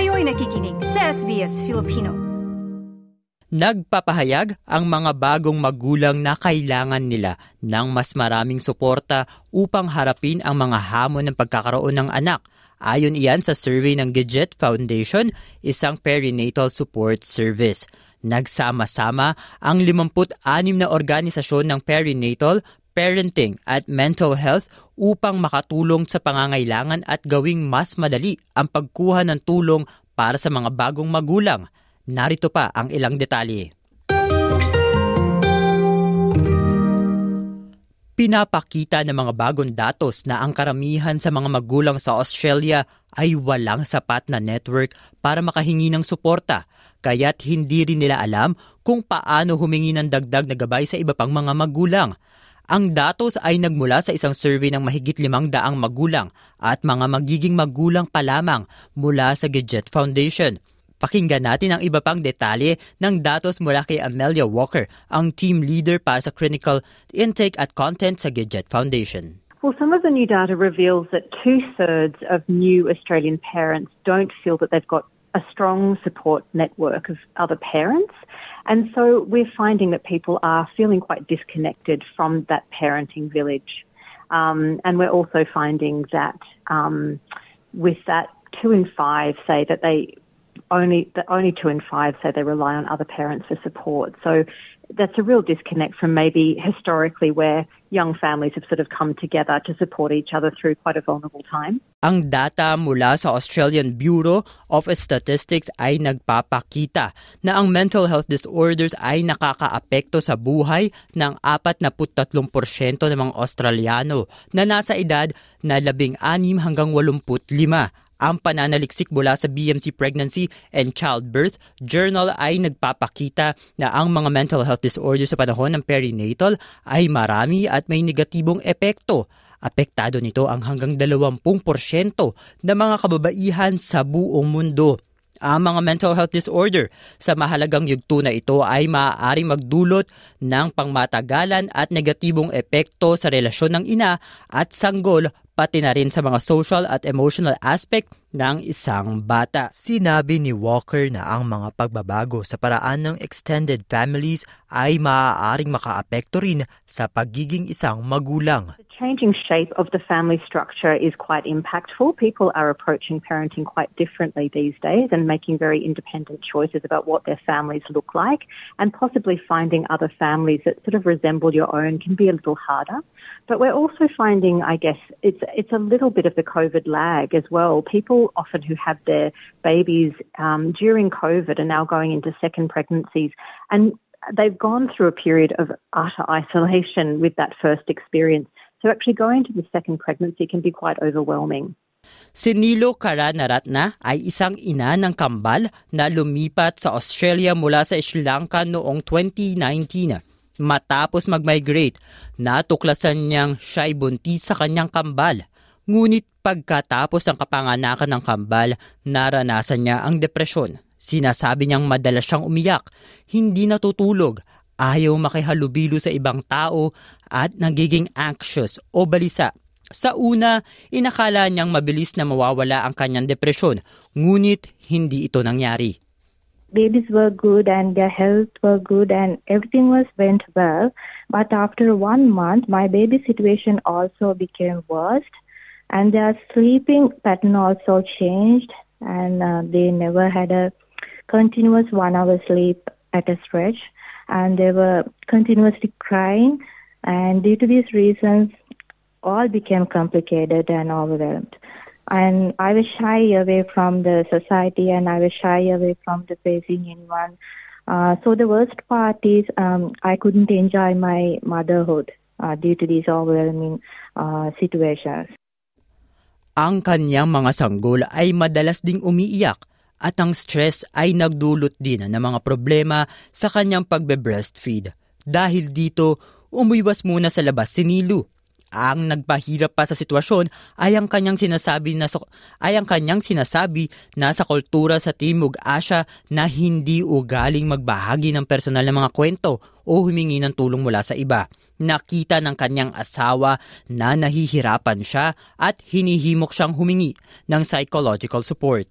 Kayo'y nakikinig sa SBS Filipino. Nagpapahayag ang mga bagong magulang na kailangan nila ng mas maraming suporta upang harapin ang mga hamon ng pagkakaroon ng anak. Ayon iyan sa survey ng Gidget Foundation, isang perinatal support service. Nagsama-sama ang 56 na organisasyon ng perinatal, parenting at mental health upang makatulong sa pangangailangan at gawing mas madali ang pagkuha ng tulong para sa mga bagong magulang. Narito pa ang ilang detalye. Pinapakita ng mga bagong datos na ang karamihan sa mga magulang sa Australia ay walang sapat na network para makahingi ng suporta, kaya't hindi rin nila alam kung paano humingi ng dagdag na gabay sa iba pang mga magulang. Ang datos ay nagmula sa isang survey ng mahigit 500 magulang at mga magiging magulang pa lamang mula sa Gidget Foundation. Pakinggan natin ang iba pang detalye ng datos mula kay Amelia Walker, ang team leader para sa clinical intake at content sa Gidget Foundation. Well, some of the new data reveals that 2/3 of new Australian parents don't feel that they've got a strong support network of other parents. And so we're finding that people are feeling quite disconnected from that parenting village. And we're also finding that with that 2 in 5 say that only 2 in 5 say they rely on other parents for support. So that's a real disconnect from maybe historically where young families have sort of come together to support each other through quite a vulnerable time. Ang data mula sa Australian Bureau of Statistics ay nagpapakita na ang mental health disorders ay nakakaapekto sa buhay ng 43% ng mga Australiano na nasa edad na 16 hanggang 85. Ang pananaliksik mula sa BMC Pregnancy and Childbirth Journal ay nagpapakita na ang mga mental health disorders sa panahon ng perinatal ay marami at may negatibong epekto. Apektado nito ang hanggang 20% ng mga kababaihan sa buong mundo. Ang mga mental health disorder sa mahalagang yugto na ito ay maaaring magdulot ng pangmatagalan at negatibong epekto sa relasyon ng ina at sanggol, pati na rin sa mga social at emotional aspect ng isang bata. Sinabi ni Walker na ang mga pagbabago sa paraan ng extended families ay maaaring makaapekto rin sa pagiging isang magulang. The changing shape of the family structure is quite impactful. People are approaching parenting quite differently these days and making very independent choices about what their families look like, and possibly finding other families that sort of resemble your own can be a little harder. But we're also finding, I guess, it's a little bit of the COVID lag as well. People often who have their babies during COVID are now going into second pregnancies, and they've gone through a period of utter isolation with that first experience. So actually going to the second pregnancy can be quite overwhelming. Si Nilu Karunaratne ay isang ina ng kambal na lumipat sa Australia mula sa Sri Lanka noong 2019. Matapos mag-migrate, natuklasan niyang siya'y buntis sa kanyang kambal. Ngunit pagkatapos ng kapanganakan ng kambal, naranasan niya ang depresyon. Sinasabi niyang madalas siyang umiyak, hindi natutulog, ayaw makihalubilo sa ibang tao at nagiging anxious o balisa. Sa una, inakala niyang mabilis na mawawala ang kanyang depresyon, ngunit hindi ito nangyari. Babies were good and their health were good and everything went well. But after 1 month, my baby situation also became worse and their sleeping pattern also changed, and they never had a continuous 1 hour sleep at a stretch, and they were continuously crying, and due to these reasons, all became complicated and overwhelmed. And I was shy away from the society, and I was shy away from the facing anyone. So the worst part is I couldn't enjoy my motherhood due to these overwhelming situations. Ang kanyang mga sanggol ay madalas ding umiiyak at ang stress ay nagdulot din ng mga problema sa kanyang pagbe-breastfeed. Dahil dito, umiwas muna sa labas si Nilu. Ang nagpahirap pa sa sitwasyon ay ang kanyang sinasabi na sa kultura sa Timog Asya na hindi ugaling magbahagi ng personal na mga kwento o humingi ng tulong mula sa iba. Nakita ng kanyang asawa na nahihirapan siya at hinihimok siyang humingi ng psychological support.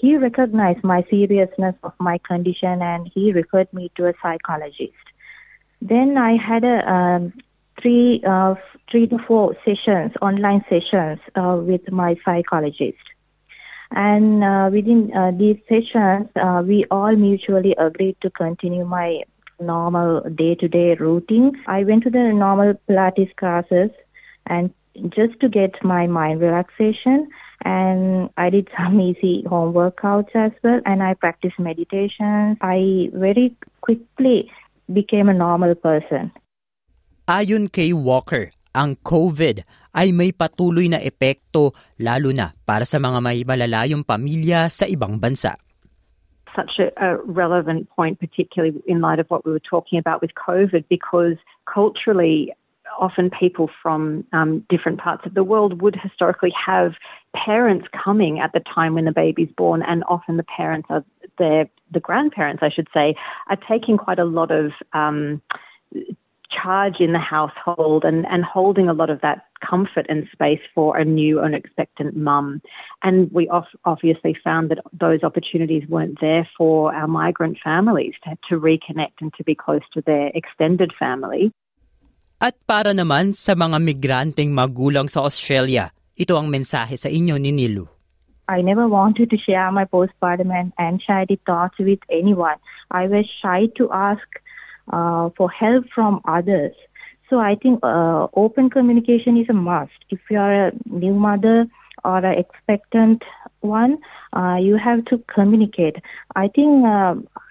He recognized my seriousness of my condition and he referred me to a psychologist. Then I had a three to four sessions, online sessions with my psychologist. And within these sessions, we all mutually agreed to continue my normal day-to-day routine. I went to the normal Pilates classes and just to get my mind relaxation, and I did some easy home workouts as well, and I practiced meditation. I very quickly became a normal person. Ayon kay Walker, ang COVID ay may patuloy na epekto lalo na para sa mga may malalayong pamilya sa ibang bansa. Such a relevant point, particularly in light of what we were talking about with COVID, because culturally, often people from different parts of the world would historically have parents coming at the time when the baby's born, and often the parents, the grandparents, I should say, are taking quite a lot of charge in the household and holding a lot of that comfort and space for a new and expectant mum. And we obviously found that those opportunities weren't there for our migrant families to reconnect and to be close to their extended family. At para naman sa mga migranteng magulang sa Australia, ito ang mensahe sa inyo ni Nilu. I never wanted to share my postpartum and anxiety thoughts with anyone. I was shy to ask for help from others. So I think open communication is a must. If you are a new mother or an expectant one, you have to communicate. I think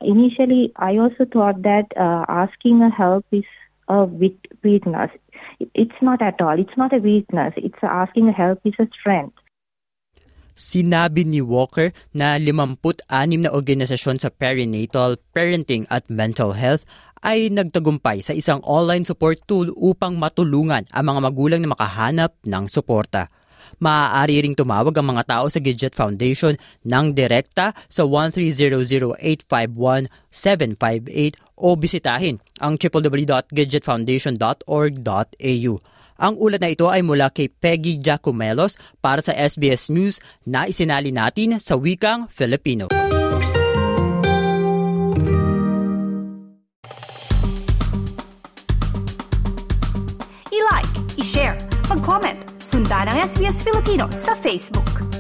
initially I also thought that asking for help is weakness. It's not at all. It's not a weakness. It's asking help is a strength. Sinabi ni Walker na 56 na organisasyon sa perinatal, parenting at mental health ay nagtagumpay sa isang online support tool upang matulungan ang mga magulang na makahanap ng suporta. Maaari ring tumawag ang mga tao sa Gidget Foundation ng direkta sa 1300-851-758 o bisitahin ang www.gidgetfoundation.org.au. Ang ulat na ito ay mula kay Peggy Jacomelos para sa SBS News na isinali natin sa wikang Filipino. I-like, i-share, mag-comment. Sundan ang SBS Filipino sa Facebook.